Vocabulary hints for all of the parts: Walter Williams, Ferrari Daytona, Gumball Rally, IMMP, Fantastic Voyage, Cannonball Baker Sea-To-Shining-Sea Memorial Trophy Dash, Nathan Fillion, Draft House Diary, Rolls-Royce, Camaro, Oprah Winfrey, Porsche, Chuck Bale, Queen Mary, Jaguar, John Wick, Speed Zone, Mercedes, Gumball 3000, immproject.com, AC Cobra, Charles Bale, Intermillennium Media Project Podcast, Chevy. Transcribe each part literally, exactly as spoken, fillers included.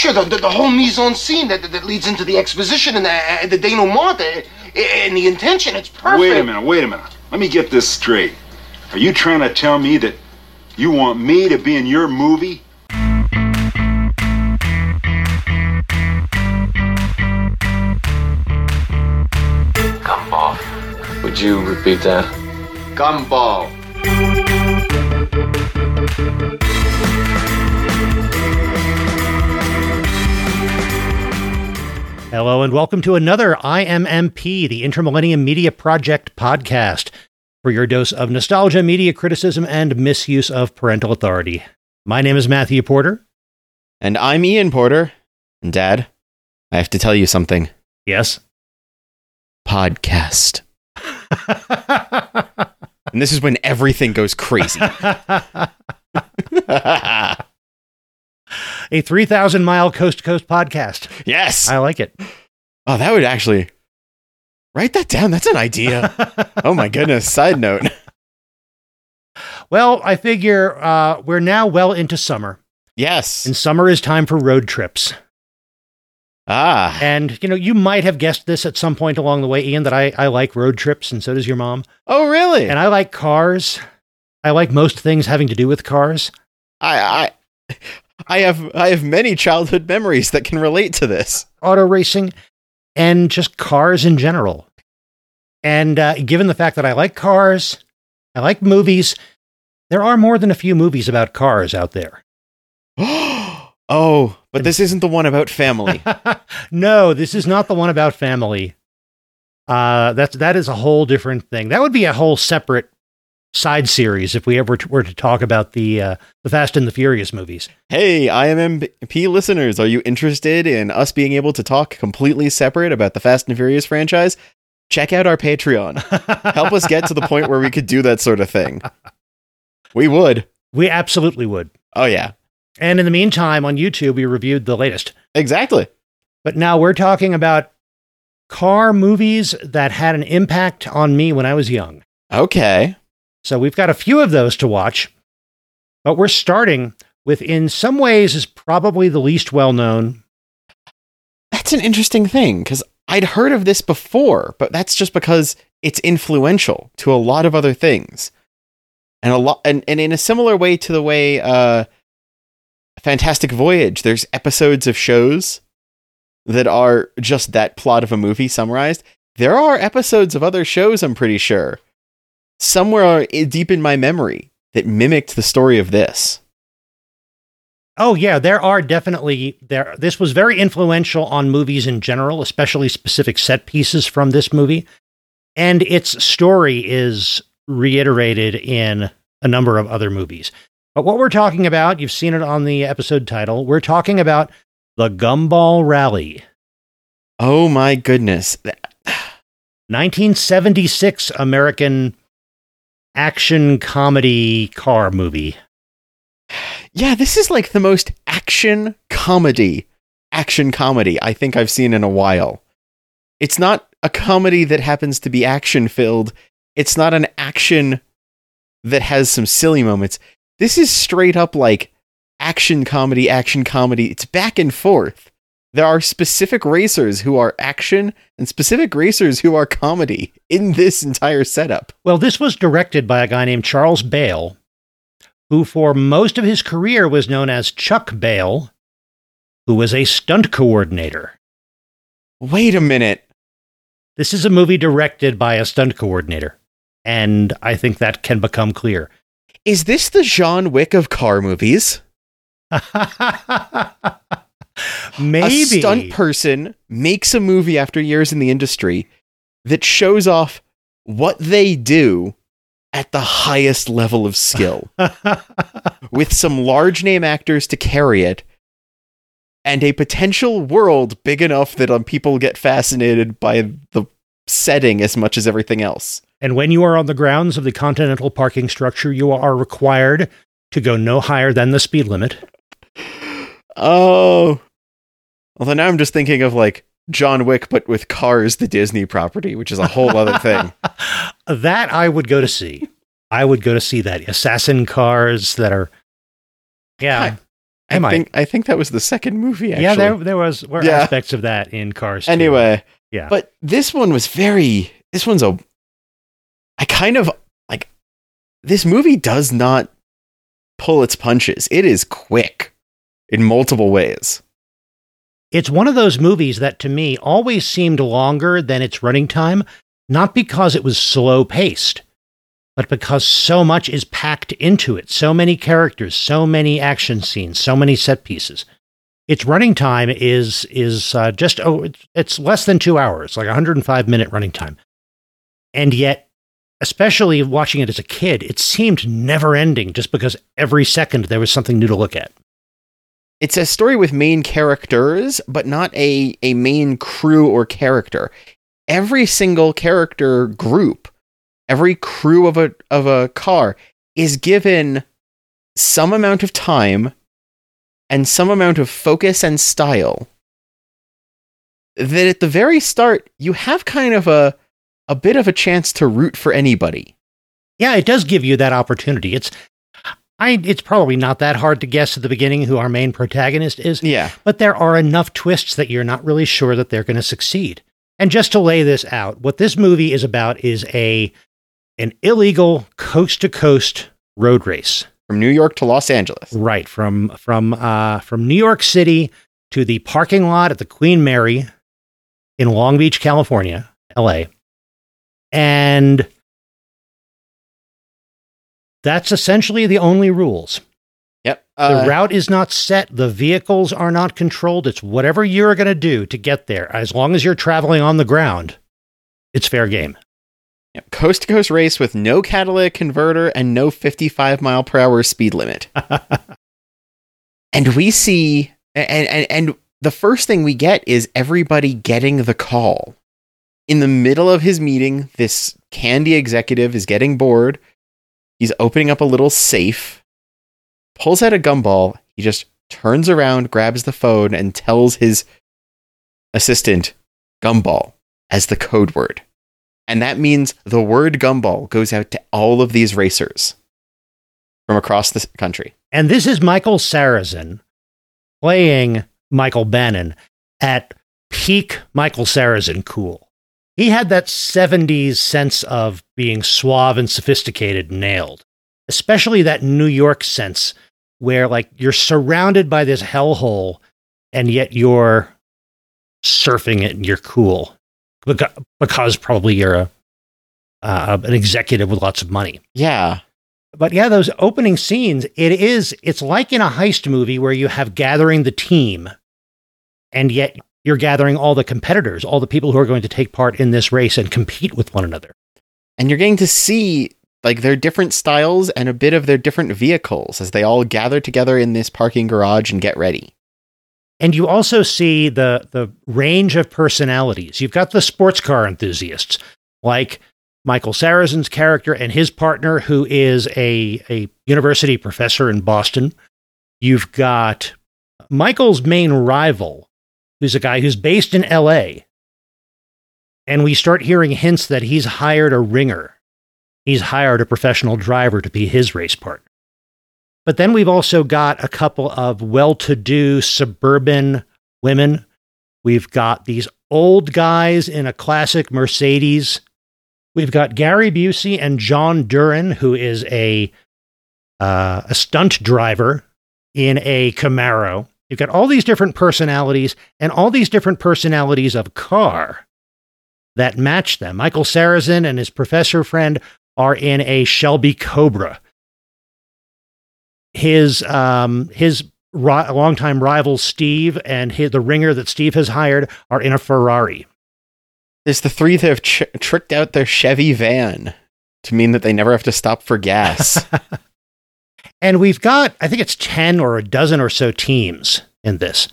Sure, the, the, the whole mise-en-scene that, that, that leads into the exposition and the, the denouement and the intention, it's perfect. Wait a minute, wait a minute. Let me get this straight. Are you trying to tell me that you want me to be in your movie? Gumball. Would you repeat that? Gumball. Hello and welcome to another I M M P, the Intermillennium Media Project Podcast, for your dose of nostalgia, media criticism, and misuse of parental authority. My name is Matthew Porter. And I'm Ian Porter. And Dad, I have to tell you something. Yes? Podcast. And this is when everything goes crazy. A three thousand mile coast-to-coast podcast. Yes. I like it. Oh, that would actually... Write that down. That's an idea. Oh, my goodness. Side note. Well, I figure uh, we're now well into summer. Yes. And summer is time for road trips. Ah. And, you know, you might have guessed this at some point along the way, Ian, that I, I like road trips, and so does your mom. Oh, really? And I like cars. I like most things having to do with cars. I... I... I have I have many childhood memories that can relate to this. Auto racing and just cars in general. And uh, given the fact that I like cars, I like movies, there are more than a few movies about cars out there. Oh, but this isn't the one about family. No, this is not the one about family. Uh, that's, that is a whole different thing. That would be a whole separate side series if we ever t- were to talk about the uh, the Fast and the Furious movies. Hey, I M M P listeners, are you interested in us being able to talk completely separate about the Fast and Furious franchise? Check out our Patreon. Help us get to the point where we could do that sort of thing. We would. We absolutely would. Oh, yeah. And in the meantime, on YouTube, we reviewed the latest. Exactly. But now we're talking about car movies that had an impact on me when I was young. Okay. So we've got a few of those to watch, but we're starting with, in some ways, is probably the least well-known. That's an interesting thing, because I'd heard of this before, but that's just because it's influential to a lot of other things. And a lot, and, and in a similar way to the way uh, Fantastic Voyage, there's episodes of shows that are just that plot of a movie summarized. There are episodes of other shows, I'm pretty sure, somewhere deep in my memory that mimicked the story of this. Oh yeah, there are definitely there. This was very influential on movies in general, especially specific set pieces from this movie. And its story is reiterated in a number of other movies. But what we're talking about, you've seen it on the episode title. We're talking about the Gumball Rally. Oh my goodness. nineteen seventy-six American action comedy car movie. Yeah, this is like the most action comedy, action comedy I think I've seen in a while. It's not a comedy that happens to be action filled. It's not an action that has some silly moments. This is straight up like action comedy, action comedy. It's back and forth. There are specific racers who are action and specific racers who are comedy in this entire setup. Well, this was directed by a guy named Charles Bale, who for most of his career was known as Chuck Bale, who was a stunt coordinator. Wait a minute. This is a movie directed by a stunt coordinator, and I think that can become clear. Is this the John Wick of car movies? Maybe. A stunt person makes a movie after years in the industry that shows off what they do at the highest level of skill with some large name actors to carry it and a potential world big enough that um, people get fascinated by the setting as much as everything else. And when you are on the grounds of the Continental parking structure, you are required to go no higher than the speed limit. Oh, although now I'm just thinking of like John Wick, but with cars, the Disney property, which is a whole other thing. That I would go to see. I would go to see that. Assassin cars that are, yeah. I Am think I? I think that was the second movie, actually. Yeah, there there was were yeah. aspects of that in Cars too. Anyway, yeah. But this one was very this one's a I kind of like this movie does not pull its punches. It is quick in multiple ways. It's one of those movies that to me always seemed longer than its running time, not because it was slow paced, but because so much is packed into it. So many characters, so many action scenes, so many set pieces. Its running time is is uh, just, oh, it's less than two hours, like one hundred five minute running time. And yet, especially watching it as a kid, it seemed never ending just because every second there was something new to look at. It's a story with main characters, but not a, a main crew or character. Every single character group, every crew of a of a car is given some amount of time and some amount of focus and style. That at the very start, you have kind of a a bit of a chance to root for anybody. Yeah, it does give you that opportunity. It's I it's probably not that hard to guess at the beginning who our main protagonist is. Yeah. But there are enough twists that you're not really sure that they're going to succeed. And just to lay this out, what this movie is about is a an illegal coast-to-coast road race from New York to Los Angeles. Right, from from uh, from New York City to the parking lot at the Queen Mary in Long Beach, California, L A. And that's essentially the only rules. Yep. Uh, the route is not set. The vehicles are not controlled. It's whatever you're going to do to get there. As long as you're traveling on the ground, it's fair game. Yep. Coast to coast race with no catalytic converter and no fifty-five mile per hour speed limit. And we see, and, and, and the first thing we get is everybody getting the call. In the middle of his meeting, this candy executive is getting bored. He's opening up a little safe, pulls out a gumball. He just turns around, grabs the phone, and tells his assistant "gumball" as the code word. And that means the word gumball goes out to all of these racers from across the country. And this is Michael Sarrazin playing Michael Bannon at peak Michael Sarrazin cool. He had that seventies sense of being suave and sophisticated nailed, especially that New York sense where, like, you're surrounded by this hellhole and yet you're surfing it and you're cool because, because probably you're a, uh, an executive with lots of money. Yeah. But yeah, those opening scenes, it is, it's like in a heist movie where you have gathering the team and yet you're gathering all the competitors, all the people who are going to take part in this race and compete with one another. And you're getting to see, like, their different styles and a bit of their different vehicles as they all gather together in this parking garage and get ready. And you also see the the range of personalities. You've got the sports car enthusiasts, like Michael Sarrazin's character and his partner, who is a, a university professor in Boston. You've got Michael's main rival, who's a guy who's based in L A. And we start hearing hints that he's hired a ringer. He's hired a professional driver to be his race partner. But then we've also got a couple of well-to-do suburban women. We've got these old guys in a classic Mercedes. We've got Gary Busey and John Duran, who is a, uh, a stunt driver in a Camaro. You've got all these different personalities and all these different personalities of car that match them. Michael Sarrazin and his professor friend are in a Shelby Cobra. His um, his ri- longtime rival, Steve, and his, the ringer that Steve has hired are in a Ferrari. There's the three that have ch- tricked out their Chevy van to mean that they never have to stop for gas. And we've got, I think it's ten or a dozen or so teams in this.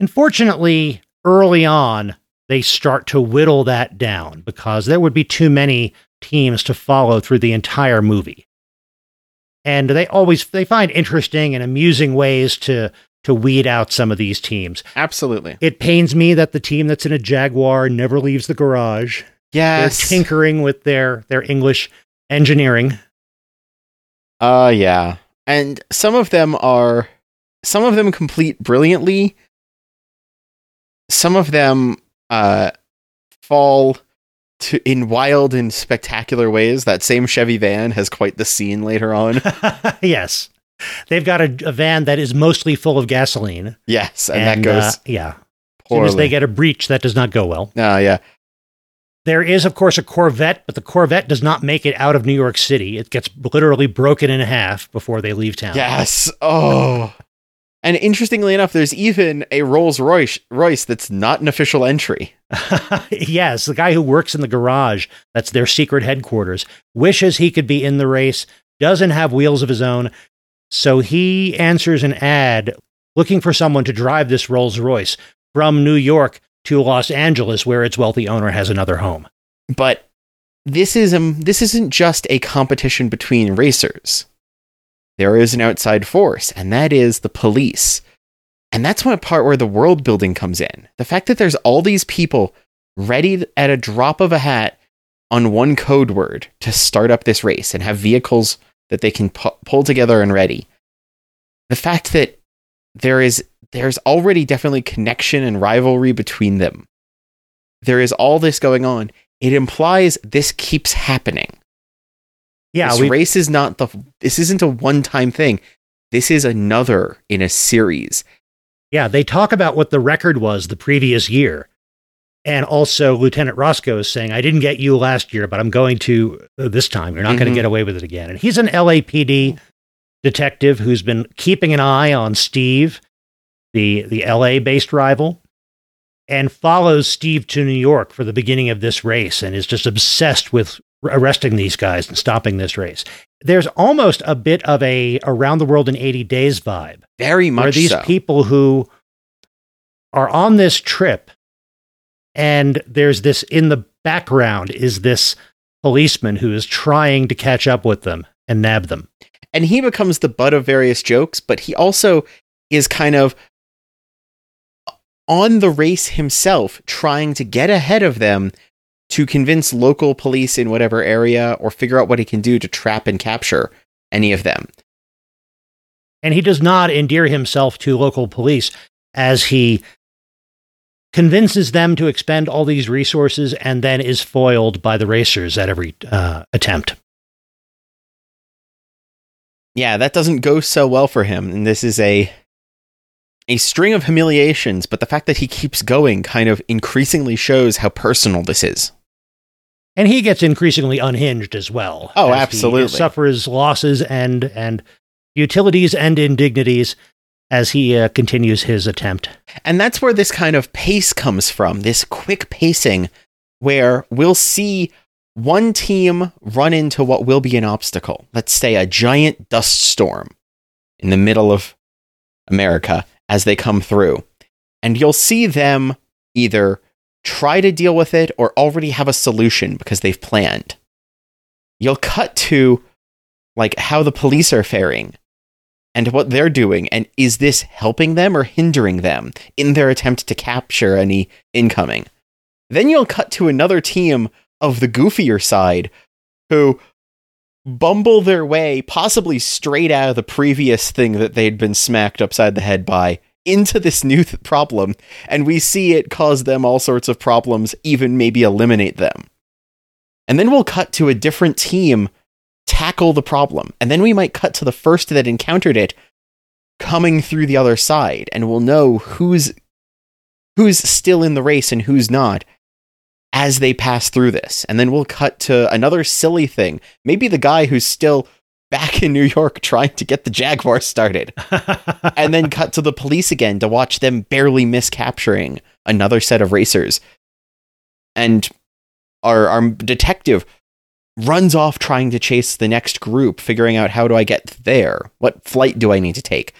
Unfortunately, early on, they start to whittle that down because there would be too many teams to follow through the entire movie. And they always, they find interesting and amusing ways to, to weed out some of these teams. Absolutely. It pains me that the team that's in a Jaguar never leaves the garage. Yes. They're tinkering with their, their English engineering. Uh, yeah. And some of them are some of them complete brilliantly. Some of them uh, fall to in wild and spectacular ways. That same Chevy van has quite the scene later on. Yes. They've got a, a van that is mostly full of gasoline. Yes. And, and that goes. Uh, yeah. Poorly. As soon as they get a breach, that does not go well. Oh, uh, yeah. There is, of course, a Corvette, but the Corvette does not make it out of New York City. It gets literally broken in half before they leave town. Yes. Oh. And interestingly enough, there's even a Rolls-Royce Royce that's not an official entry. Yes. The guy who works in the garage, that's their secret headquarters, wishes he could be in the race, doesn't have wheels of his own. So he answers an ad looking for someone to drive this Rolls-Royce from New York to Los Angeles, where its wealthy owner has another home. But this is um, this isn't just a competition between racers. There is an outside force, and that is the police. And that's one part where the world building comes in. The fact that there's all these people ready at a drop of a hat on one code word to start up this race and have vehicles that they can pu- pull together and ready. The fact that there is There's already definitely connection and rivalry between them. There is all this going on. It implies this keeps happening. Yeah, this race is not the. This isn't a one-time thing. This is another in a series. Yeah, they talk about what the record was the previous year, and also Lieutenant Roscoe is saying, "I didn't get you last year, but I'm going to uh, this time. You're not mm-hmm. going to get away with it again." And he's an L A P D detective who's been keeping an eye on Steve, the the L A-based rival, and follows Steve to New York for the beginning of this race and is just obsessed with r- arresting these guys and stopping this race. There's almost a bit of a Around the World in eighty days vibe. Very much so. Where these so. people who are on this trip, and there's this, in the background is this policeman who is trying to catch up with them and nab them. And he becomes the butt of various jokes, but he also is kind of on the race himself, trying to get ahead of them to convince local police in whatever area or figure out what he can do to trap and capture any of them. And he does not endear himself to local police as he convinces them to expend all these resources and then is foiled by the racers at every uh, attempt. Yeah, that doesn't go so well for him. And this is a... a string of humiliations, but the fact that he keeps going kind of increasingly shows how personal this is. And he gets increasingly unhinged as well. Oh, as absolutely. He suffers losses and and utilities and indignities as he uh, continues his attempt. And that's where this kind of pace comes from, this quick pacing where we'll see one team run into what will be an obstacle. Let's say a giant dust storm in the middle of America as they come through, and you'll see them either try to deal with it or already have a solution because they've planned. You'll cut to like how the police are faring and what they're doing. And is this helping them or hindering them in their attempt to capture any incoming? Then you'll cut to another team of the goofier side who bumble their way, possibly straight out of the previous thing that they'd been smacked upside the head by, into this new th- problem, and we see it cause them all sorts of problems, even maybe eliminate them. And then we'll cut to a different team tackle the problem, and then we might cut to the first that encountered it coming through the other side, and we'll know who's who's still in the race and who's not as they pass through this. And then we'll cut to another silly thing. Maybe the guy who's still back in New York trying to get the Jaguar started. And then cut to the police again to watch them barely miss capturing another set of racers. And our, our detective runs off trying to chase the next group, figuring out how do I get there? What flight do I need to take?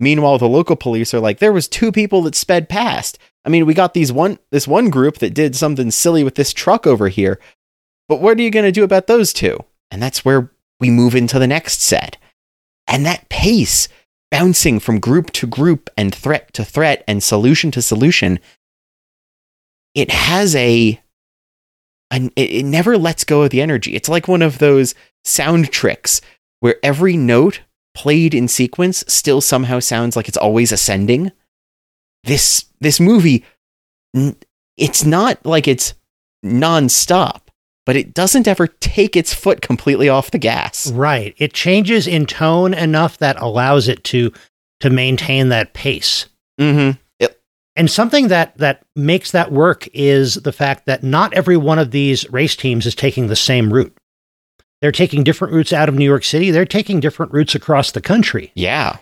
Meanwhile, the local police are like, there was two people that sped past. I mean, we got these one this one group that did something silly with this truck over here, but what are you going to do about those two? And that's where we move into the next set. And that pace, bouncing from group to group and threat to threat and solution to solution, it has a... an, it never lets go of the energy. It's like one of those sound tricks where every note played in sequence still somehow sounds like it's always ascending. This this movie, it's not like it's nonstop, but it doesn't ever take its foot completely off the gas. Right. It changes in tone enough that allows it to to maintain that pace. Mm-hmm. Yep. And something that that makes that work is the fact that not every one of these race teams is taking the same route. They're taking different routes out of New York City. They're taking different routes across the country. Yeah.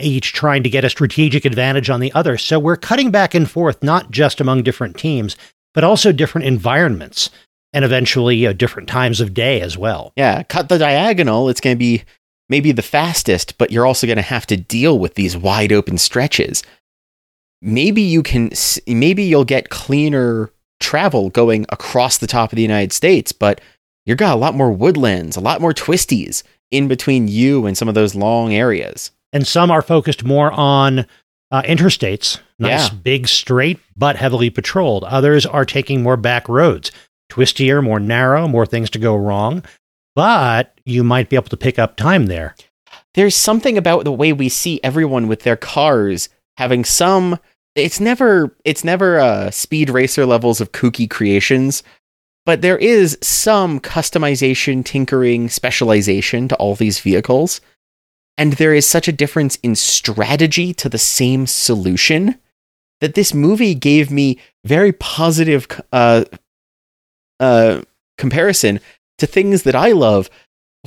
Each trying to get a strategic advantage on the other. So we're cutting back and forth, not just among different teams, but also different environments and eventually, you know, different times of day as well. Yeah. Cut the diagonal. It's going to be maybe the fastest, but you're also going to have to deal with these wide open stretches. Maybe you can, maybe you'll get cleaner travel going across the top of the United States, but you've got a lot more woodlands, a lot more twisties in between you and some of those long areas. And some are focused more on uh, interstates, nice, yeah. big, straight, but heavily patrolled. Others are taking more back roads, twistier, more narrow, more things to go wrong, but you might be able to pick up time there. There's something about the way we see everyone with their cars having some, it's never, it's never uh, Speed Racer levels of kooky creations, but there is some customization, tinkering, specialization to all these vehicles. And there is such a difference in strategy to the same solution that this movie gave me very positive uh, uh, comparison to things that I love,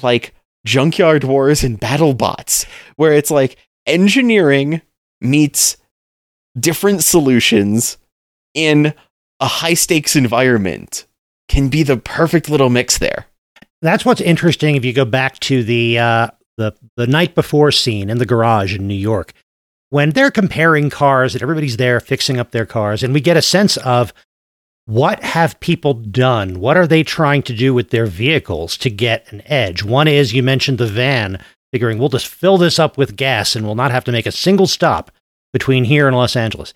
like Junkyard Wars and Battle Bots, where it's like engineering meets different solutions in a high stakes environment. Can be the perfect little mix there. That's what's interesting. If you go back to the uh, the the night before scene in the garage in New York, when they're comparing cars and everybody's there fixing up their cars, and we get a sense of what have people done? What are they trying to do with their vehicles to get an edge? One is, you mentioned the van, figuring we'll just fill this up with gas and we'll not have to make a single stop between here and Los Angeles.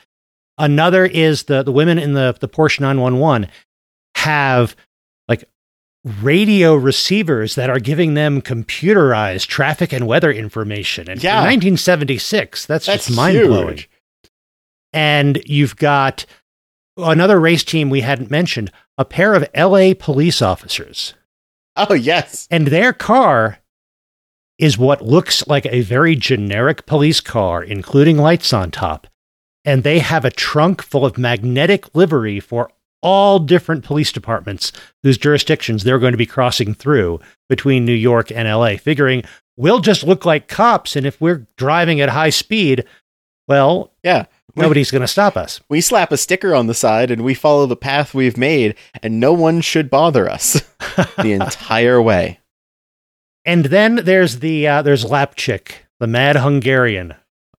Another is the the women in the the Porsche nine one one. Have like radio receivers that are giving them computerized traffic and weather information. And yeah. nineteen seventy-six, that's, that's just mind blowing. And you've got another race team we hadn't mentioned, a pair of L A police officers. Oh, yes. And their car is what looks like a very generic police car, including lights on top. And they have a trunk full of magnetic livery for all different police departments whose jurisdictions they're going to be crossing through between New York and L A, figuring we'll just look like cops. And if we're driving at high speed, well, yeah, nobody's going to stop us. We slap a sticker on the side and we follow the path we've made and no one should bother us the entire way. And then there's the, uh, there's Lapchik, the mad Hungarian.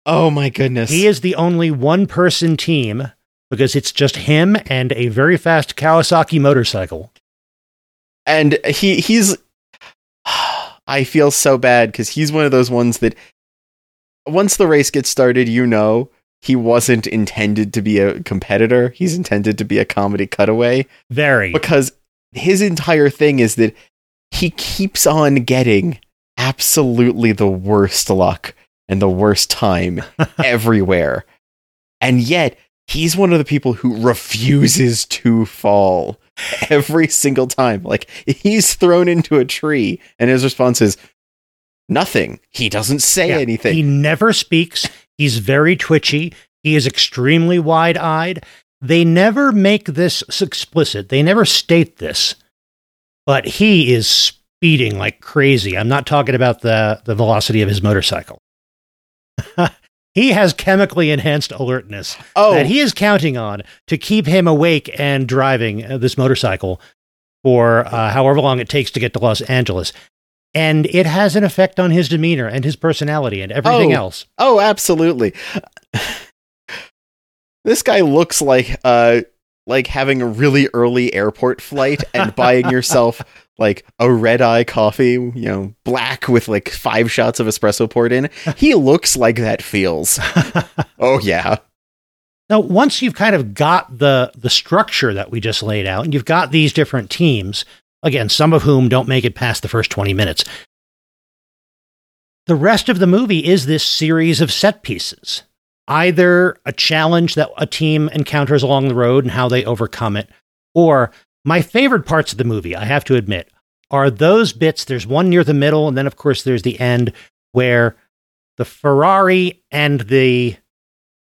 Oh my goodness. He is the only one person team, because it's just him and a very fast Kawasaki motorcycle. And he he's... I feel so bad, because he's one of those ones that once the race gets started, you know, he wasn't intended to be a competitor. He's intended to be a comedy cutaway. Very. Because his entire thing is that he keeps on getting absolutely the worst luck and the worst time everywhere. And yet... he's one of the people who refuses to fall every single time. Like, he's thrown into a tree and his response is nothing. He doesn't say yeah, anything. He never speaks. He's very twitchy. He is extremely wide-eyed. They never make this explicit. They never state this, but he is speeding like crazy. I'm not talking about the, the velocity of his motorcycle. He has chemically enhanced alertness oh. that he is counting on to keep him awake and driving this motorcycle for uh, however long it takes to get to Los Angeles. And it has an effect on his demeanor and his personality and everything oh. else. Oh, absolutely. This guy looks like uh, like having a really early airport flight and buying yourself like a red eye coffee, you know, black with like five shots of espresso poured in. He looks like that feels. Oh yeah. Now, once you've kind of got the, the structure that we just laid out and you've got these different teams, again, some of whom don't make it past the first twenty minutes, The rest of the movie is this series of set pieces, either a challenge that a team encounters along the road and how they overcome it, or my favorite parts of the movie, I have to admit, are those bits. There's one near the middle, and then, of course, there's the end where the Ferrari and the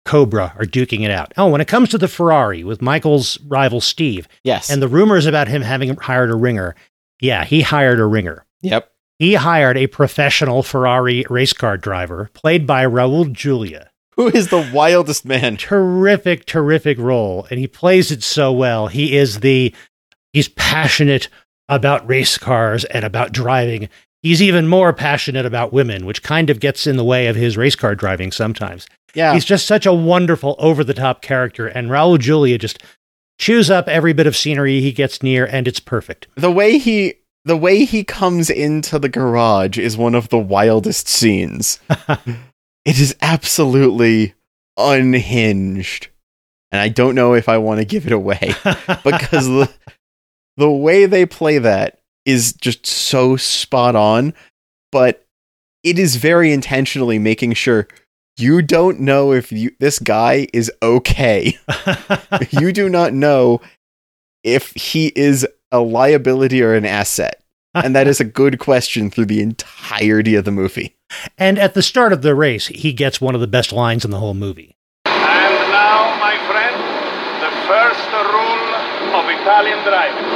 Cobra are duking it out. Oh, when it comes to the Ferrari with Michael's rival, Steve. Yes. And the rumors about him having hired a ringer. Yeah, he hired a ringer. Yep. He hired a professional Ferrari race car driver played by Raul Julia. Who is the wildest man. Terrific, terrific role. And he plays it so well. He is the, he's passionate about race cars and about driving. He's even more passionate about women, which kind of gets in the way of his race car driving sometimes. Yeah. He's just such a wonderful over-the-top character, and Raul Julia just chews up every bit of scenery he gets near, and it's perfect. The way he the way he comes into the garage is one of the wildest scenes. It is absolutely unhinged. And I don't know if I want to give it away, because the, the way they play that is just so spot on, but it is very intentionally making sure you don't know if you, this guy is okay. You do not know if he is a liability or an asset. And that is a good question through the entirety of the movie. And at the start of the race, he gets one of the best lines in the whole movie. And now, my friend, the first rule of Italian driving.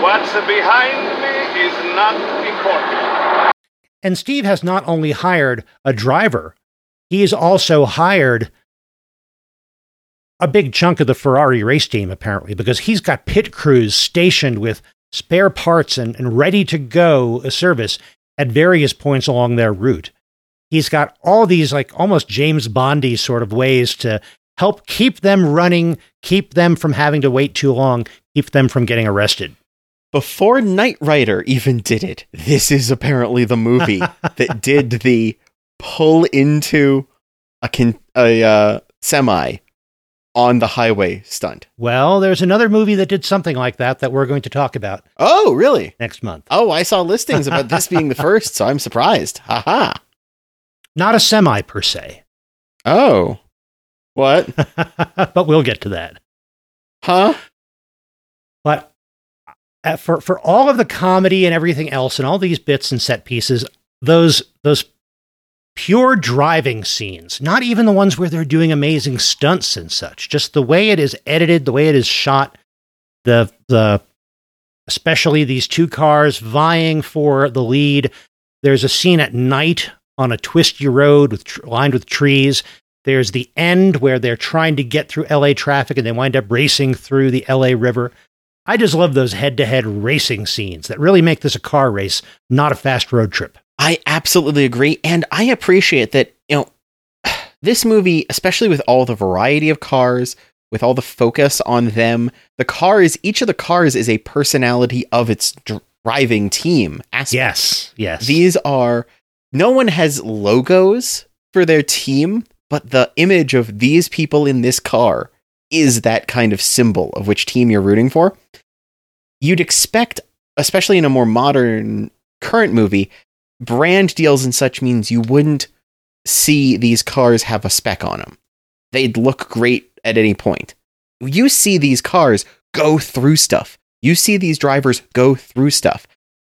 What's behind me is not important. And Steve has not only hired a driver, he has also hired a big chunk of the Ferrari race team, apparently, because he's got pit crews stationed with spare parts and, and ready-to-go service at various points along their route. He's got all these, like, almost James Bondy sort of ways to help keep them running, keep them from having to wait too long, keep them from getting arrested. Before Knight Rider even did it, this is apparently the movie that did the pull into a, con- a uh, semi on the highway stunt. Well, there's another movie that did something like that that we're going to talk about. Oh, really? Next month. Oh, I saw listings about this being the first, so I'm surprised. Ha ha. Not a semi per se. Oh. What? But we'll get to that. Huh? But Uh, for for all of the comedy and everything else and all these bits and set pieces, those those pure driving scenes, not even the ones where they're doing amazing stunts and such, just the way it is edited, the way it is shot, the the especially these two cars vying for the lead. There's a scene at night on a twisty road with tr- lined with trees. There's the end where they're trying to get through L A traffic and they wind up racing through the L A River. I just love those head-to-head racing scenes that really make this a car race, not a fast road trip. I absolutely agree, and I appreciate that, you know, this movie, especially with all the variety of cars, with all the focus on them, the cars, each of the cars is a personality of its driving team aspect. Yes, yes. These are, no one has logos for their team, but the image of these people in this car is that kind of symbol of which team you're rooting for. You'd expect, especially in a more modern current movie, brand deals and such means you wouldn't see these cars have a spec on them. They'd look great at any point. You see these cars go through stuff. You see these drivers go through stuff.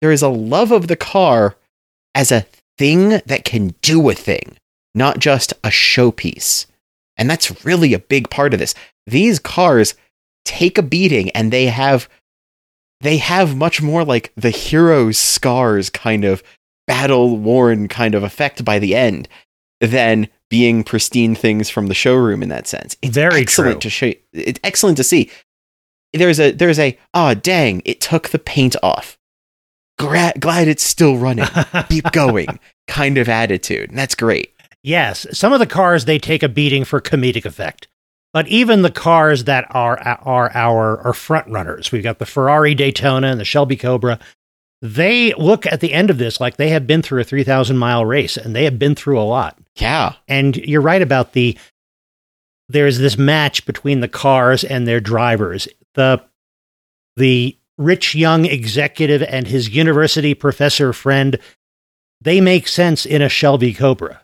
There is a love of the car as a thing that can do a thing, not just a showpiece. And that's really a big part of this. These cars take a beating and they have they have much more like the hero's scars kind of battle-worn kind of effect by the end than being pristine things from the showroom in that sense. It's Very excellent true. To show, it's excellent to see. There's a, there's a, ah, dang, it took the paint off. Gra- glad it's still running. Keep going kind of attitude. And that's great. Yes, some of the cars, they take a beating for comedic effect. But even the cars that are are our are front runners, we've got the Ferrari Daytona and the Shelby Cobra, they look at the end of this like they have been through a three thousand mile race, and they have been through a lot. Yeah. And you're right about the, there's this match between the cars and their drivers. The, the rich young executive and his university professor friend, they make sense in a Shelby Cobra.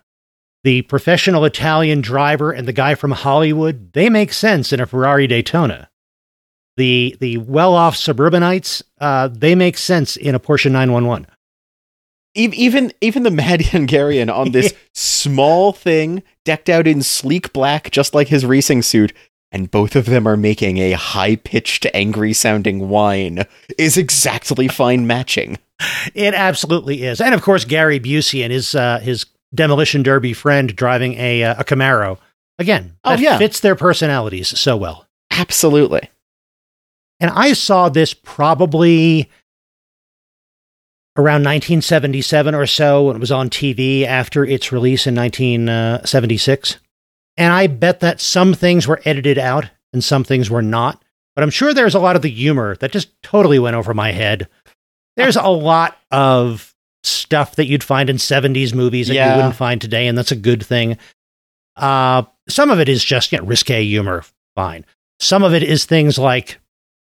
The professional Italian driver and the guy from Hollywood, they make sense in a Ferrari Daytona. The the well-off suburbanites, uh, they make sense in a Porsche nine one one. Even even the Maddie Hungarian on this small thing, decked out in sleek black, just like his racing suit, and both of them are making a high-pitched, angry-sounding whine, is exactly fine matching. It absolutely is. And, of course, Gary Busey and his uh, his demolition derby friend driving a, uh, a Camaro. Again, that oh, yeah. fits their personalities so well. Absolutely. And I saw this probably around nineteen seventy-seven or so, when it was on T V after its release in nineteen seventy-six. And I bet that some things were edited out and some things were not. But I'm sure there's a lot of the humor that just totally went over my head. There's a lot of stuff that you'd find in seventies movies that yeah. you wouldn't find today, and that's a good thing. Uh, some of it is just, you know, risque humor, fine. Some of it is things like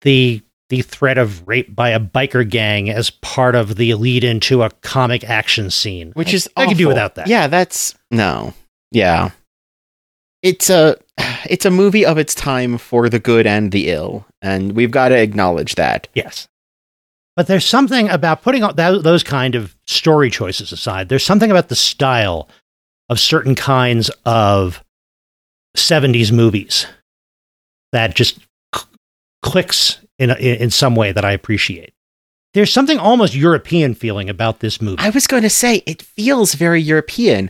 the... the threat of rape by a biker gang as part of the lead into a comic action scene, which is I, I could do without that. Yeah, that's no. Yeah. It's a, it's a movie of its time for the good and the ill. And we've got to acknowledge that. Yes. But there's something about putting all that, those kind of story choices aside. There's something about the style of certain kinds of seventies movies that just cl- clicks In, in some way that I appreciate. There's something almost European feeling about this movie. I was going to say, it feels very European.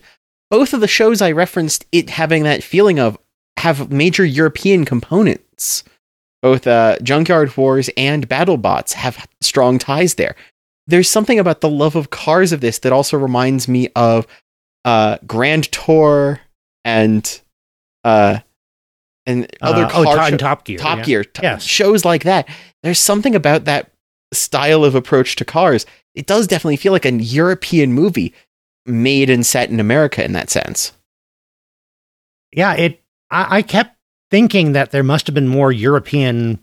Both of the shows I referenced it having that feeling of have major European components. Both uh, Junkyard Wars and BattleBots have strong ties there. There's something about the love of cars of this that also reminds me of uh, Grand Tour and... Uh, and other uh, car oh, show- Top Gear, Top yeah. Gear t- yes. shows like that. There's something about that style of approach to cars. It does definitely feel like a European movie made and set in America in that sense. Yeah, it. I, I kept thinking that there must have been more European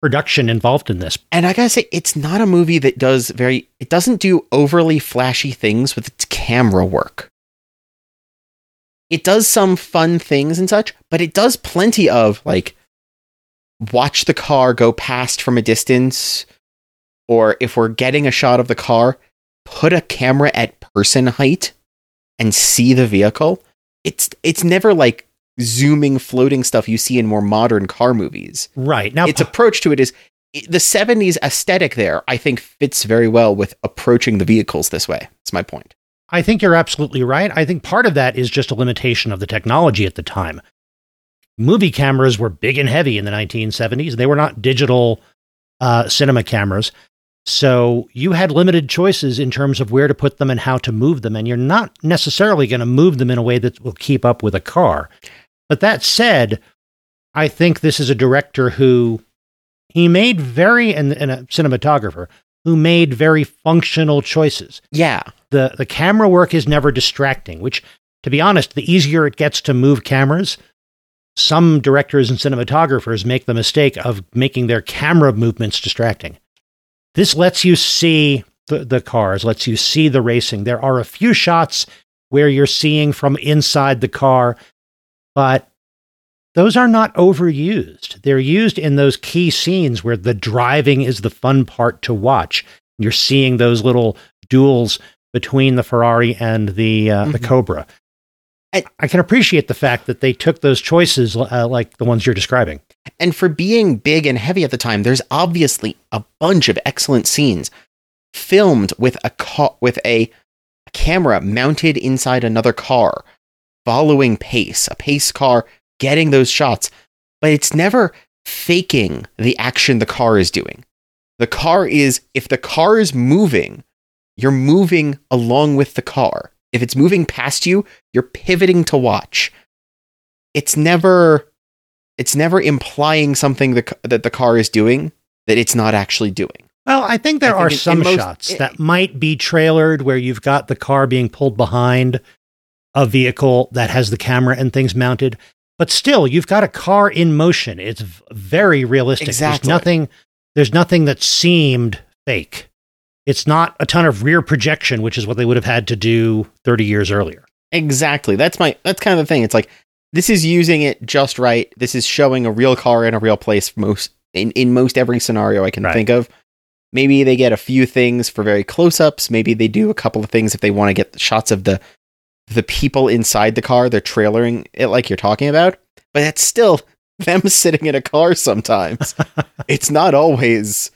production involved in this. And I gotta say, it's not a movie that does very. It doesn't do overly flashy things with its camera work. It does some fun things and such, but it does plenty of, like, watch the car go past from a distance, or if we're getting a shot of the car, put a camera at person height and see the vehicle. It's it's never, like, zooming, floating stuff you see in more modern car movies. Right. Now, its approach to it is, the seventies aesthetic there, I think, fits very well with approaching the vehicles this way. That's my point. I think you're absolutely right. I think part of that is just a limitation of the technology at the time. Movie cameras were big and heavy in the nineteen seventies. They were not digital uh, cinema cameras. So you had limited choices in terms of where to put them and how to move them. And you're not necessarily going to move them in a way that will keep up with a car. But that said, I think this is a director who he made very, and, and a cinematographer, who made very functional choices. Yeah. The the camera work is never distracting, which, to be honest, the easier it gets to move cameras, some directors and cinematographers make the mistake of making their camera movements distracting. This lets you see the, the cars, lets you see the racing. There are a few shots where you're seeing from inside the car, but those are not overused. They're used in those key scenes where the driving is the fun part to watch. You're seeing those little duels between the Ferrari and the uh, mm-hmm. the Cobra. And I can appreciate the fact that they took those choices uh, like the ones you're describing. And for being big and heavy at the time, there's obviously a bunch of excellent scenes filmed with a ca- with a camera mounted inside another car, following pace, a pace car, getting those shots. But it's never faking the action the car is doing. The car is, if the car is moving, you're moving along with the car. If it's moving past you, you're pivoting to watch. It's never, it's never implying something that, that the car is doing that it's not actually doing. Well, I think there I are think some most, shots it, that might be trailered where you've got the car being pulled behind a vehicle that has the camera and things mounted, but still you've got a car in motion. It's very realistic. Exactly. There's nothing, there's nothing that seemed fake. It's not a ton of rear projection, which is what they would have had to do thirty years earlier. Exactly. That's my, that's kind of the thing. It's like, this is using it just right. This is showing a real car in a real place most in, in most every scenario I can right. think of. Maybe they get a few things for very close-ups. Maybe they do a couple of things if they want to get the shots of the the people inside the car. They're trailering it like you're talking about. But that's still them sitting in a car sometimes. It's not always...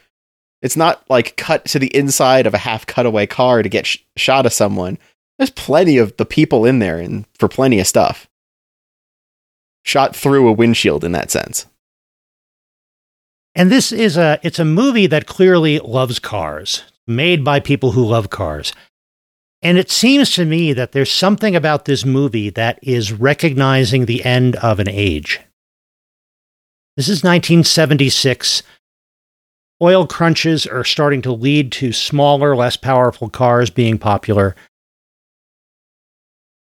It's not like cut to the inside of a half cutaway car to get sh- shot of someone. There's plenty of the people in there and for plenty of stuff. Shot through a windshield in that sense. And this is a, it's a movie that clearly loves cars, made by people who love cars. And it seems to me that there's something about this movie that is recognizing the end of an age. This is nineteen seventy-six. Oil crunches are starting to lead to smaller, less powerful cars being popular.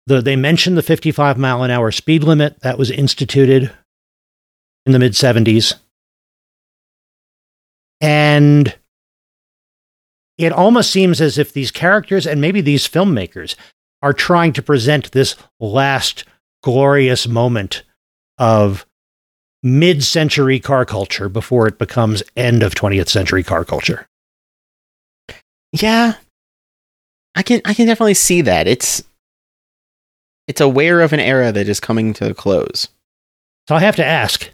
Though they mentioned the fifty-five mile an hour speed limit that was instituted in the mid seventies. And it almost seems as if these characters and maybe these filmmakers are trying to present this last glorious moment of mid-century car culture before it becomes end of twentieth century car culture. Yeah, I can I can definitely see that. It's it's aware of an era that is coming to a close. So I have to ask,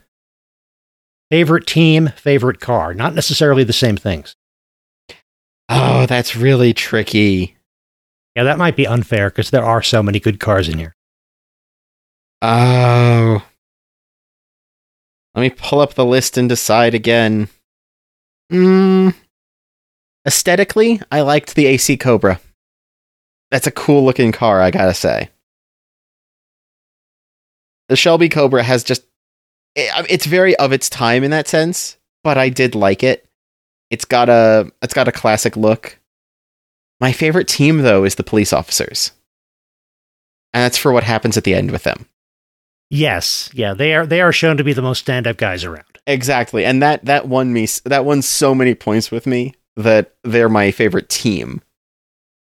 favorite team, favorite car, not necessarily the same things. Oh, that's really tricky. Yeah, that might be unfair because there are so many good cars in here. Oh. Let me pull up the list and decide again. Mm. Aesthetically, I liked the A C Cobra. That's a cool-looking car, I gotta say. The Shelby Cobra has just... It, it's very of its time in that sense, but I did like it. It's got a, it's got a classic look. My favorite team, though, is the police officers. And that's for what happens at the end with them. Yes, yeah, they are they are shown to be the most stand-up guys around. Exactly, and that that won me that won so many points with me that they're my favorite team.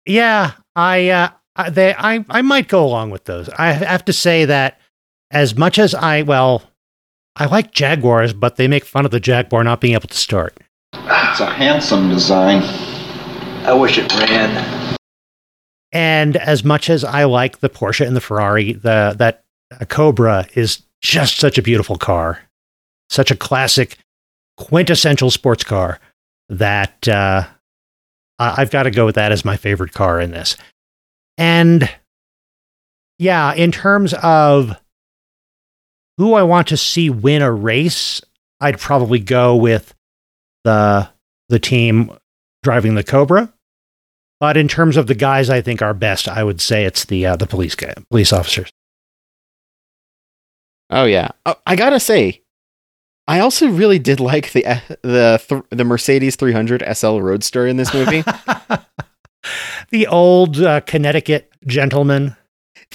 Yeah, I uh, they I I might go along with those. I have to say that as much as I well, I like Jaguars, but they make fun of the Jaguar not being able to start. It's a handsome design. I wish it ran. And as much as I like the Porsche and the Ferrari, the that. A Cobra is just such a beautiful car, such a classic, quintessential sports car that uh, I've got to go with that as my favorite car in this. And yeah, in terms of who I want to see win a race, I'd probably go with the the team driving the Cobra. But in terms of the guys I think are best, I would say it's the uh, the police guy, police officers. Oh yeah, oh, I gotta say, I also really did like the the th- the Mercedes three hundred S L Roadster in this movie. The old uh, Connecticut gentlemen,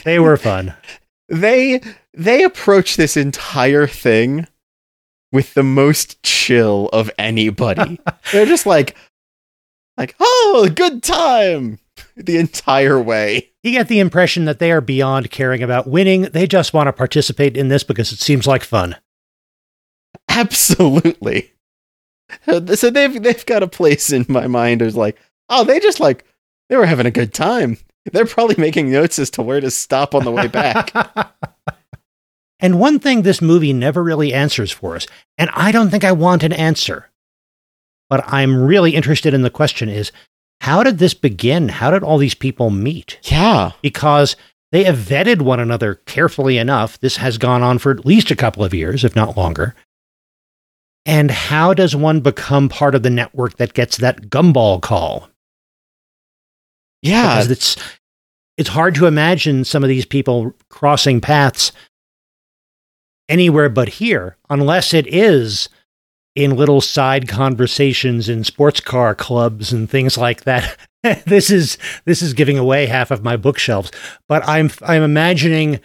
they were fun. they they approach this entire thing with the most chill of anybody. They're just like, like oh, good time. The entire way. You get the impression that they are beyond caring about winning. They just want to participate in this because it seems like fun. Absolutely. So they've they've got a place in my mind as like, oh, they just like, they were having a good time. They're probably making notes as to where to stop on the way back. And one thing this movie never really answers for us, and I don't think I want an answer, but I'm really interested in the question is, how did this begin? How did all these people meet? Yeah. Because they have vetted one another carefully enough. This has gone on for at least a couple of years, if not longer. And how does one become part of the network that gets that gumball call? Yeah. Because it's, it's hard to imagine some of these people crossing paths anywhere but here, unless it is in little side conversations in sports car clubs and things like that. This is, this is giving away half of my bookshelves, but I'm, I'm imagining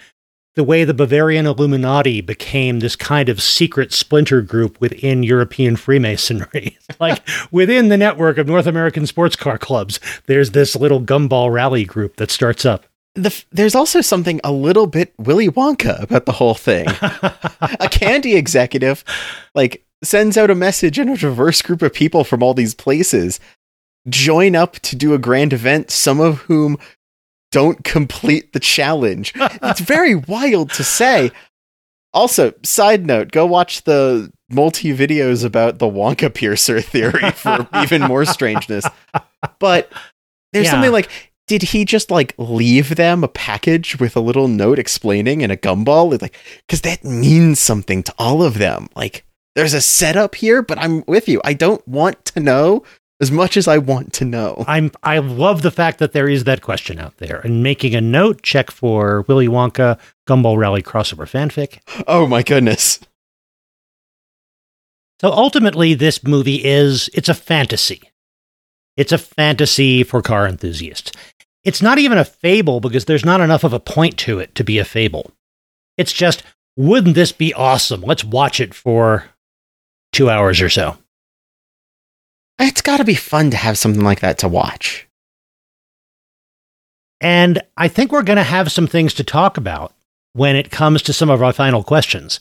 the way the Bavarian Illuminati became this kind of secret splinter group within European Freemasonry. Like within the network of North American sports car clubs, there's this little Gumball Rally group that starts up. The, there's also something a little bit Willy Wonka about the whole thing. A candy executive, like, sends out a message and a diverse group of people from all these places join up to do a grand event, some of whom don't complete the challenge. It's very wild to say. Also, side note, go watch the multi-videos about the Wonka piercer theory for even more strangeness. But there's yeah. something like... Did he just like leave them a package with a little note explaining and a gumball? It's like, because that means something to all of them. Like, there's a setup here, but I'm with you. I don't want to know as much as I want to know. I'm. I love the fact that there is that question out there, and making a note. Check for Willy Wonka Gumball Rally crossover fanfic. Oh my goodness! So ultimately, this movie is it's a fantasy. It's a fantasy for car enthusiasts. It's not even a fable because there's not enough of a point to it to be a fable. It's just, wouldn't this be awesome? Let's watch it for two hours or so. It's got to be fun to have something like that to watch. And I think we're going to have some things to talk about when it comes to some of our final questions.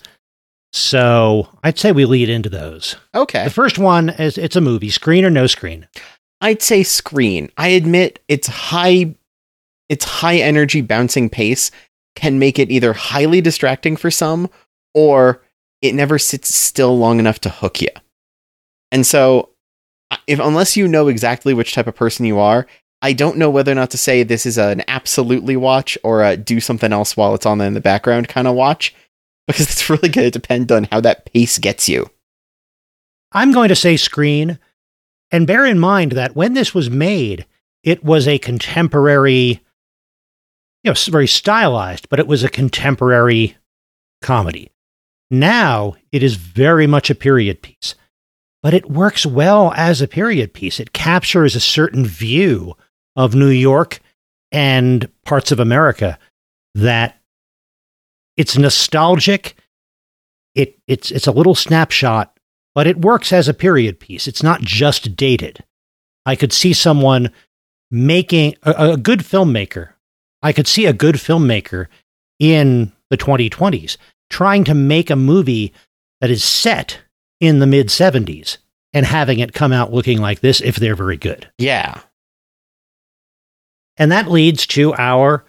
So I'd say we lead into those. Okay. The first one is, it's a movie, screen or no screen? I'd say screen. I admit it's high, it's high energy bouncing pace can make it either highly distracting for some, or it never sits still long enough to hook you. And so if, unless you know exactly which type of person you are, I don't know whether or not to say this is an absolutely watch or a do something else while it's on in the background kind of watch, because it's really going to depend on how that pace gets you. I'm going to say screen. And bear in mind that when this was made, it was a contemporary, you know, very stylized, but it was a contemporary comedy. Now it is very much a period piece, but it works well as a period piece. It captures a certain view of New York and parts of America that it's nostalgic. It it's it's a little snapshot. But it works as a period piece. It's not just dated. I could see someone making a, a good filmmaker. I could see a good filmmaker in the twenty twenties trying to make a movie that is set in the mid seventies and having it come out looking like this if they're very good. Yeah. And that leads to our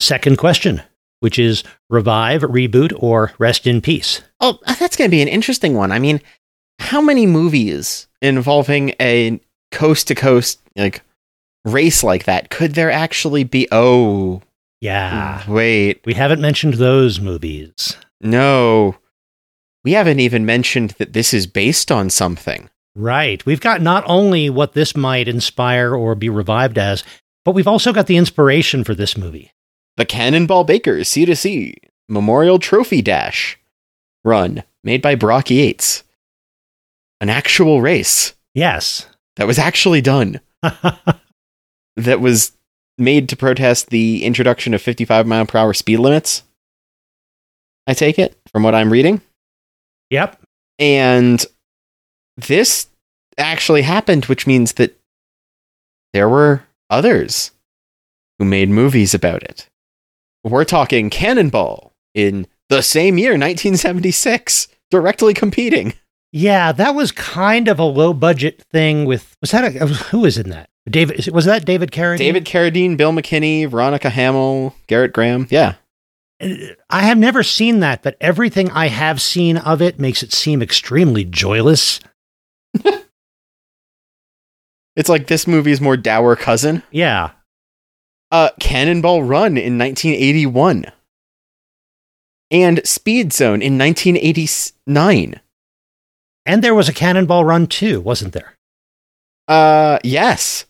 second question, which is revive, reboot, or rest in peace. Oh, that's going to be an interesting one. I mean, how many movies involving a coast-to-coast like race like that could there actually be? Oh, yeah. Wait, we haven't mentioned those movies. No, we haven't even mentioned that this is based on something. Right. We've got not only what this might inspire or be revived as, but we've also got the inspiration for this movie. The Cannonball Bakers C to C Memorial Trophy Dash Run, made by Brock Yates. An actual race. Yes. That was actually done. That was made to protest the introduction of fifty-five mile per hour speed limits. I take it, from what I'm reading. Yep. And this actually happened, which means that there were others who made movies about it. We're talking Cannonball in the same year, nineteen seventy-six, directly competing. Yeah, that was kind of a low-budget thing with... Was that a... Who was in that? David... Was that David Carradine? David Carradine, Bill McKinney, Veronica Hamill, Garrett Graham. Yeah. I have never seen that, but everything I have seen of it makes it seem extremely joyless. It's like this movie's more dour cousin. Yeah. Uh, Cannonball Run in nineteen eighty-one and Speed Zone in nineteen eighty-nine. And there was a Cannonball Run too, wasn't there? Uh, yes.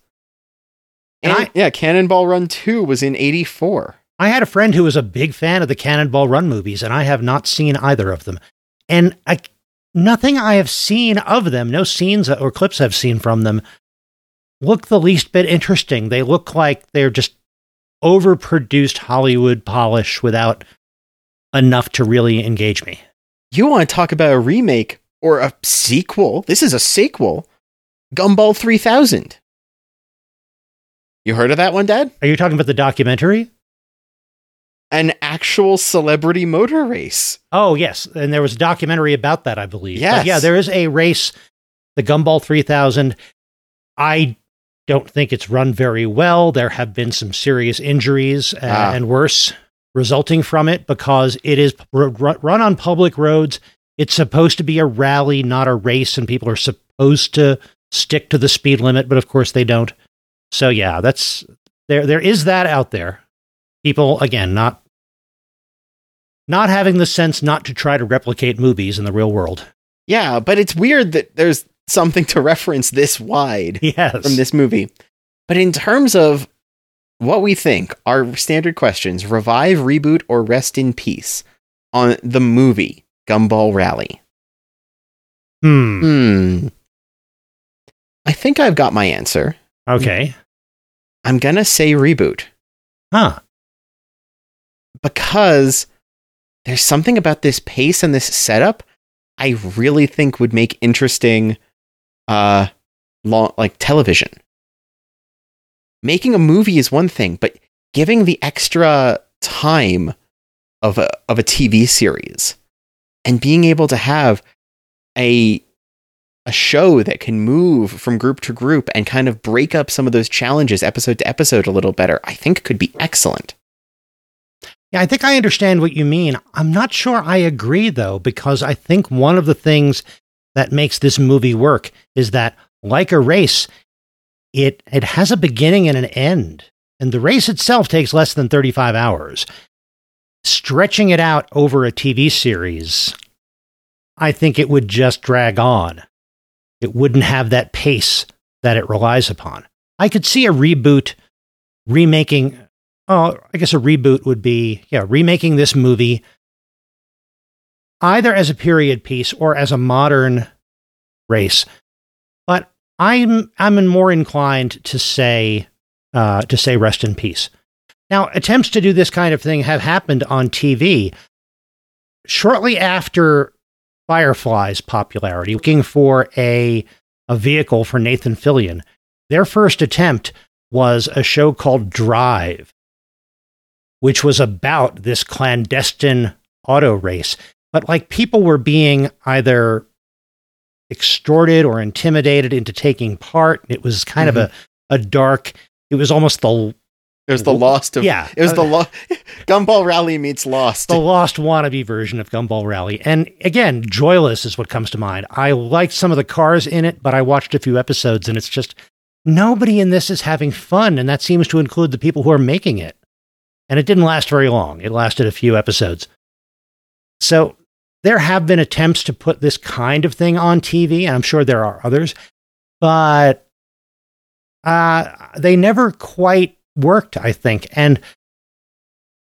And, and I, yeah, Cannonball Run two was in eighty-four. I had a friend who was a big fan of the Cannonball Run movies, and I have not seen either of them. And I, nothing I have seen of them, no scenes or clips I've seen from them, look the least bit interesting. They look like they're just overproduced Hollywood polish without enough to really engage me. You want to talk about a remake or a sequel? This is a sequel. Gumball three thousand. You heard of that one, Dad? Are you talking about the documentary? An actual celebrity motor race. Oh, yes. And there was a documentary about that, I believe. Yes. But yeah, there is a race, the Gumball three thousand. I don't think it's run very well. There have been some serious injuries uh, ah. and worse resulting from it because it is r- run on public roads. It's supposed to be a rally, not a race, and people are supposed to stick to the speed limit, but of course they don't. So yeah, that's there. There is that out there. People, again, not not having the sense not to try to replicate movies in the real world. Yeah, but it's weird that there's something to reference this wide yes. from this movie. But in terms of what we think, our standard questions: revive, reboot, or rest in peace on the movie Gumball Rally. Hmm. Hmm. I think I've got my answer. Okay. I'm going to say reboot. Huh. Because there's something about this pace and this setup I really think would make interesting uh, long, like television. Making a movie is one thing, but giving the extra time of a, of a T V series and being able to have a... a show that can move from group to group and kind of break up some of those challenges episode to episode a little better, I think could be excellent. Yeah, I think I understand what you mean. I'm not sure I agree, though, because I think one of the things that makes this movie work is that, like a race, it it has a beginning and an end. And the race itself takes less than thirty-five hours. Stretching it out over a T V series, I think it would just drag on. It wouldn't have that pace that it relies upon. I could see a reboot remaking. Oh, I guess a reboot would be, yeah, remaking this movie either as a period piece or as a modern race. But I'm, I'm more inclined to say, uh, to say rest in peace. Now, attempts to do this kind of thing have happened on T V. Shortly after Firefly's popularity, looking for a a vehicle for Nathan Fillion, their first attempt was a show called Drive, which was about this clandestine auto race. But like, people were being either extorted or intimidated into taking part. It was kind mm-hmm. of a, a dark, it was almost the... It was the Lost of... Yeah. It was the lo- Gumball Rally meets Lost. The Lost wannabe version of Gumball Rally. And again, joyless is what comes to mind. I liked some of the cars in it, but I watched a few episodes and it's just, nobody in this is having fun. And that seems to include the people who are making it. And it didn't last very long. It lasted a few episodes. So there have been attempts to put this kind of thing on T V, and I'm sure there are others, but uh, they never quite worked, I think. And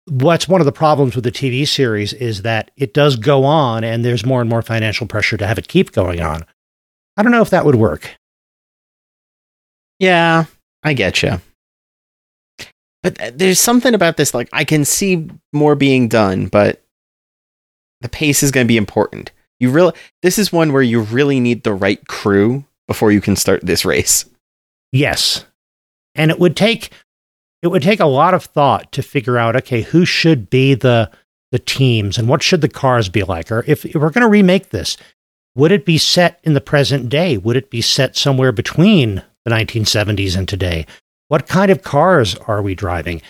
what's one of the problems with the T V series is that it does go on, and there's more and more financial pressure to have it keep going on. I don't know if that would work. Yeah, I get you. But th- there's something about this, like, I can see more being done, but the pace is going to be important. You really, this is one where you really need the right crew before you can start this race. Yes. And it would take It would take a lot of thought to figure out, okay, who should be the the teams and what should the cars be like? Or if, if we're going to remake this, would it be set in the present day? Would it be set somewhere between the nineteen seventies and today? What kind of cars are we driving?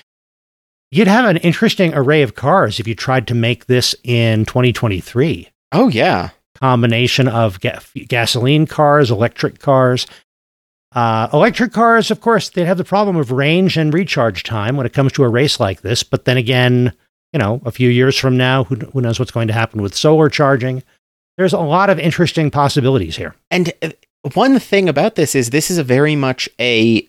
You'd have an interesting array of cars if you tried to make this in twenty twenty-three. Oh, yeah. Combination of ga- gasoline cars, electric cars. Uh, electric cars, of course, they have the problem of range and recharge time when it comes to a race like this. But then again, you know, a few years from now, who, who knows what's going to happen with solar charging. There's a lot of interesting possibilities here. And one thing about this is this is a very much a,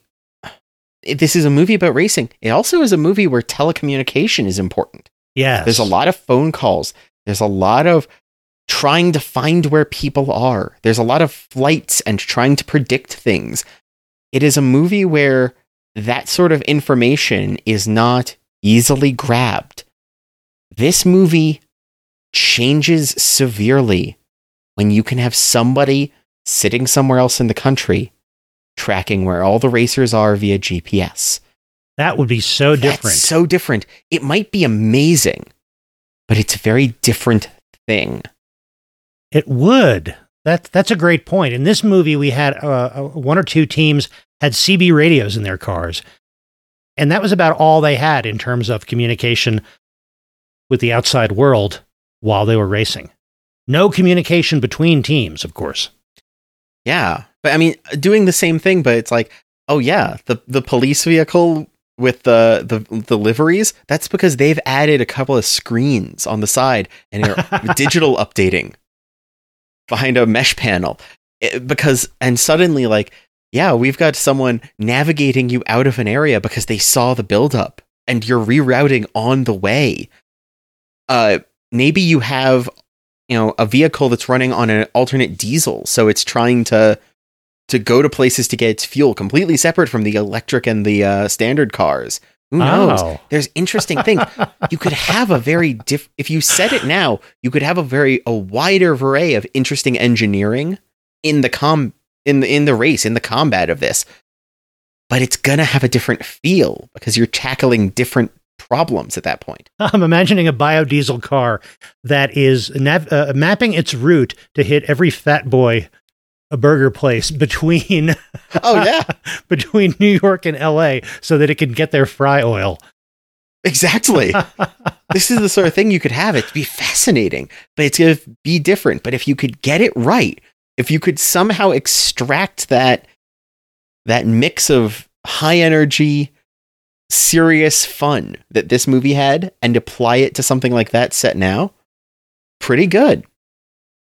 this is a movie about racing. It also is a movie where telecommunication is important. Yes. There's a lot of phone calls. There's a lot of trying to find where people are. There's a lot of flights and trying to predict things. It is a movie where that sort of information is not easily grabbed. This movie changes severely when you can have somebody sitting somewhere else in the country tracking where all the racers are via G P S. That would be so different. That's so different. It might be amazing, but it's a very different thing. It would. That's, that's a great point. In this movie, we had uh, one or two teams had C B radios in their cars, and that was about all they had in terms of communication with the outside world while they were racing. No communication between teams, of course. Yeah. But I mean, doing the same thing, but it's like, oh yeah, the, the police vehicle with the, the, the liveries, that's because they've added a couple of screens on the side and they're digital updating behind a mesh panel it, because, and suddenly like, yeah, we've got someone navigating you out of an area because they saw the buildup and you're rerouting on the way. Uh, maybe you have, you know, a vehicle that's running on an alternate diesel, so it's trying to to go to places to get its fuel, completely separate from the electric and the uh, standard cars. Who knows? Oh. There's interesting things. You could have a very diff. If you said it now, you could have a very a wider array of interesting engineering in the com in the in the race in the combat of this. But it's gonna have a different feel because you're tackling different problems at that point. I'm imagining a biodiesel car that is nav- uh, mapping its route to hit every Fat Boy a burger place between oh yeah between New York and L A so that it can get their fry oil. Exactly. This is the sort of thing you could have. It'd be fascinating, but it's going to be different. But if you could get it right, if you could somehow extract that that mix of high energy serious fun that this movie had and apply it to something like that set now, pretty good.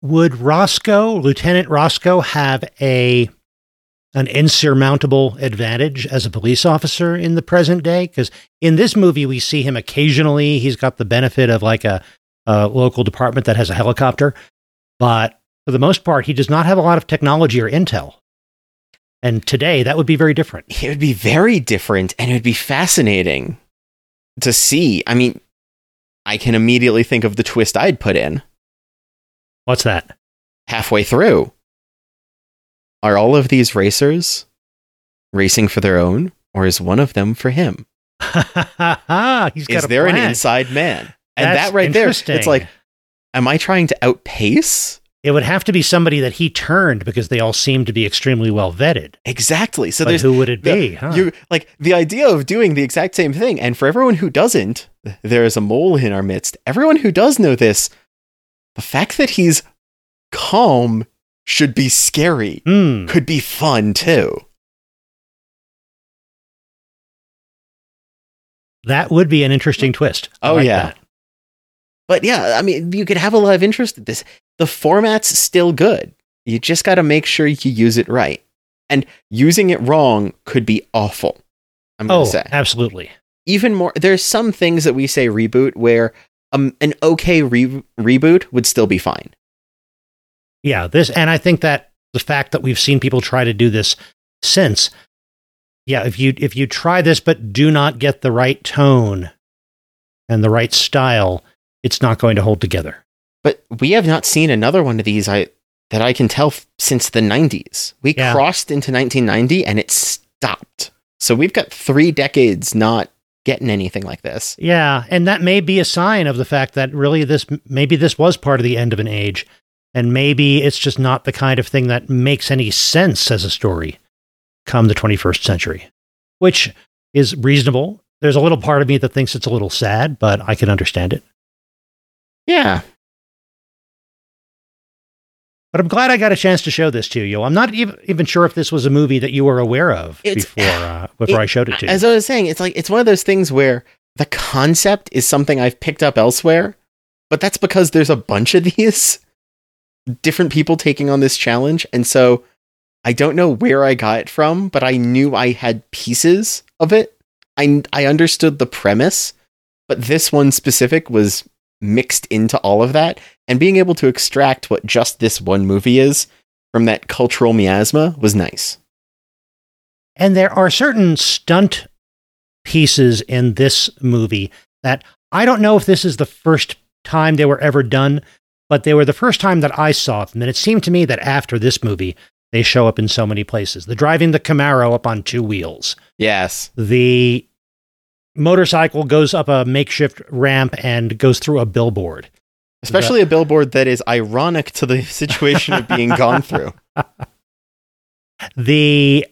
Would Roscoe, Lieutenant Roscoe, have a an insurmountable advantage as a police officer in the present day? Because in this movie, we see him occasionally. He's got the benefit of like a, a local department that has a helicopter. But for the most part, he does not have a lot of technology or intel. And today, that would be very different. It would be very different, and it would be fascinating to see. I mean, I can immediately think of the twist I'd put in. What's that? Halfway through. Are all of these racers racing for their own, or is one of them for him? He's got is a there plan. An inside man? And that's that right there, it's like, am I trying to outpace? It would have to be somebody that he turned because they all seem to be extremely well vetted. Exactly. So but there's who would it the, be? Huh? You like the idea of doing the exact same thing. And for everyone who doesn't, there is a mole in our midst. Everyone who does know this, the fact that he's calm should be scary. Mm. Could be fun too. That would be an interesting twist. I oh like yeah. That. But yeah, I mean, you could have a lot of interest in this. The format's still good. You just got to make sure you use it right. And using it wrong could be awful. I'm going to oh, say. Absolutely. Even more, there's some things that we say reboot where um, an okay re- reboot would still be fine. Yeah, this, and I think that the fact that we've seen people try to do this since, yeah, if you if you try this but do not get the right tone and the right style, it's not going to hold together. But we have not seen another one of these I, that I can tell f- since the nineties. We yeah. crossed into nineteen ninety and it stopped. So we've got three decades not getting anything like this. Yeah, and that may be a sign of the fact that really this maybe this was part of the end of an age. And maybe it's just not the kind of thing that makes any sense as a story come the twenty-first century, which is reasonable. There's a little part of me that thinks it's a little sad, but I can understand it. Yeah. But I'm glad I got a chance to show this to you. I'm not even, even sure if this was a movie that you were aware of it's, before uh, before it, I showed it to you. As I was saying, it's like it's one of those things where the concept is something I've picked up elsewhere, but that's because there's a bunch of these different people taking on this challenge, and so I don't know where I got it from, but I knew I had pieces of it. I I understood the premise, but this one specific was mixed into all of that, and being able to extract what just this one movie is from that cultural miasma was nice. And there are certain stunt pieces in this movie that I don't know if this is the first time they were ever done, but they were the first time that I saw them. And it seemed to me that after this movie, they show up in so many places. The driving the Camaro up on two wheels. Yes. The motorcycle goes up a makeshift ramp and goes through a billboard. Especially the- a billboard that is ironic to the situation of being gone through. The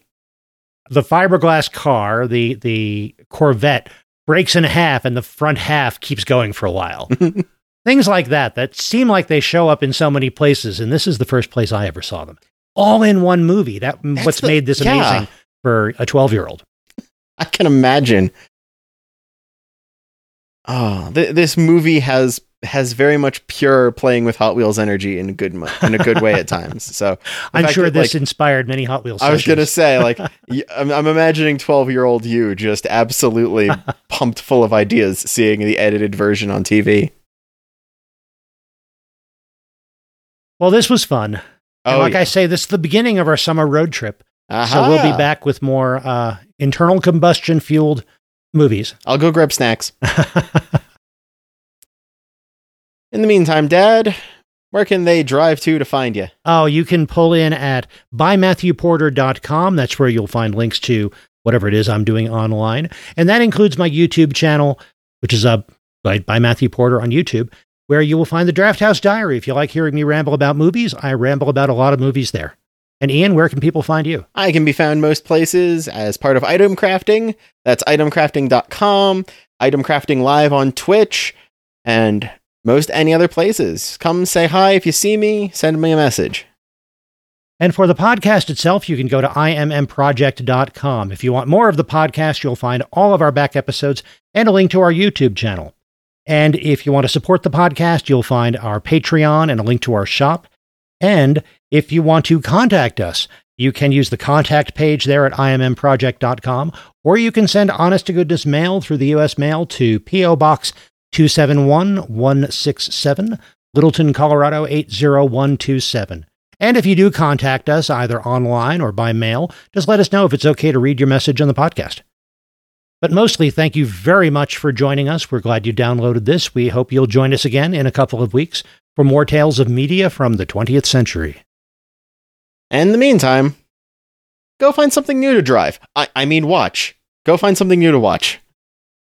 the fiberglass car, the the Corvette, breaks in half and the front half keeps going for a while. Things like that, that seem like they show up in so many places. And this is the first place I ever saw them. All in one movie. That That's what's the, made this yeah. amazing for a twelve-year-old. I can imagine. Oh, th- this movie has has very much pure playing with Hot Wheels energy in a good mo- in a good way at times. So I'm sure that, this like, inspired many Hot Wheels. I was going to say, like, y- I'm, I'm imagining twelve-year-old you just absolutely pumped full of ideas, seeing the edited version on T V. Well, this was fun. And oh, like yeah. I say, this is the beginning of our summer road trip. Uh-huh. So we'll be back with more uh, internal combustion fueled movies. I'll go grab snacks. In the meantime, Dad, where can they drive to to find you? Oh, you can pull in at buy matthew porter dot com. That's where you'll find links to whatever it is I'm doing online. And that includes my YouTube channel, which is uh, by, by Matthew Porter on YouTube, where you will find the Draft House Diary. If you like hearing me ramble about movies, I ramble about a lot of movies there. And Ian, where can people find you? I can be found most places as part of Item Crafting. That's item crafting dot com, Item Crafting Live on Twitch, and most any other places. Come say hi if you see me, send me a message. And for the podcast itself, you can go to i m m project dot com. If you want more of the podcast, you'll find all of our back episodes and a link to our YouTube channel. And if you want to support the podcast, you'll find our Patreon and a link to our shop. And if you want to contact us, you can use the contact page there at i m m project dot com, or you can send honest-to-goodness mail through the U S mail to P O. Box two seven one one six seven, Littleton, Colorado eight zero one two seven. And if you do contact us, either online or by mail, just let us know if it's okay to read your message on the podcast. But mostly, thank you very much for joining us. We're glad you downloaded this. We hope you'll join us again in a couple of weeks for more tales of media from the twentieth century. In the meantime, go find something new to drive. I, I mean, watch. Go find something new to watch.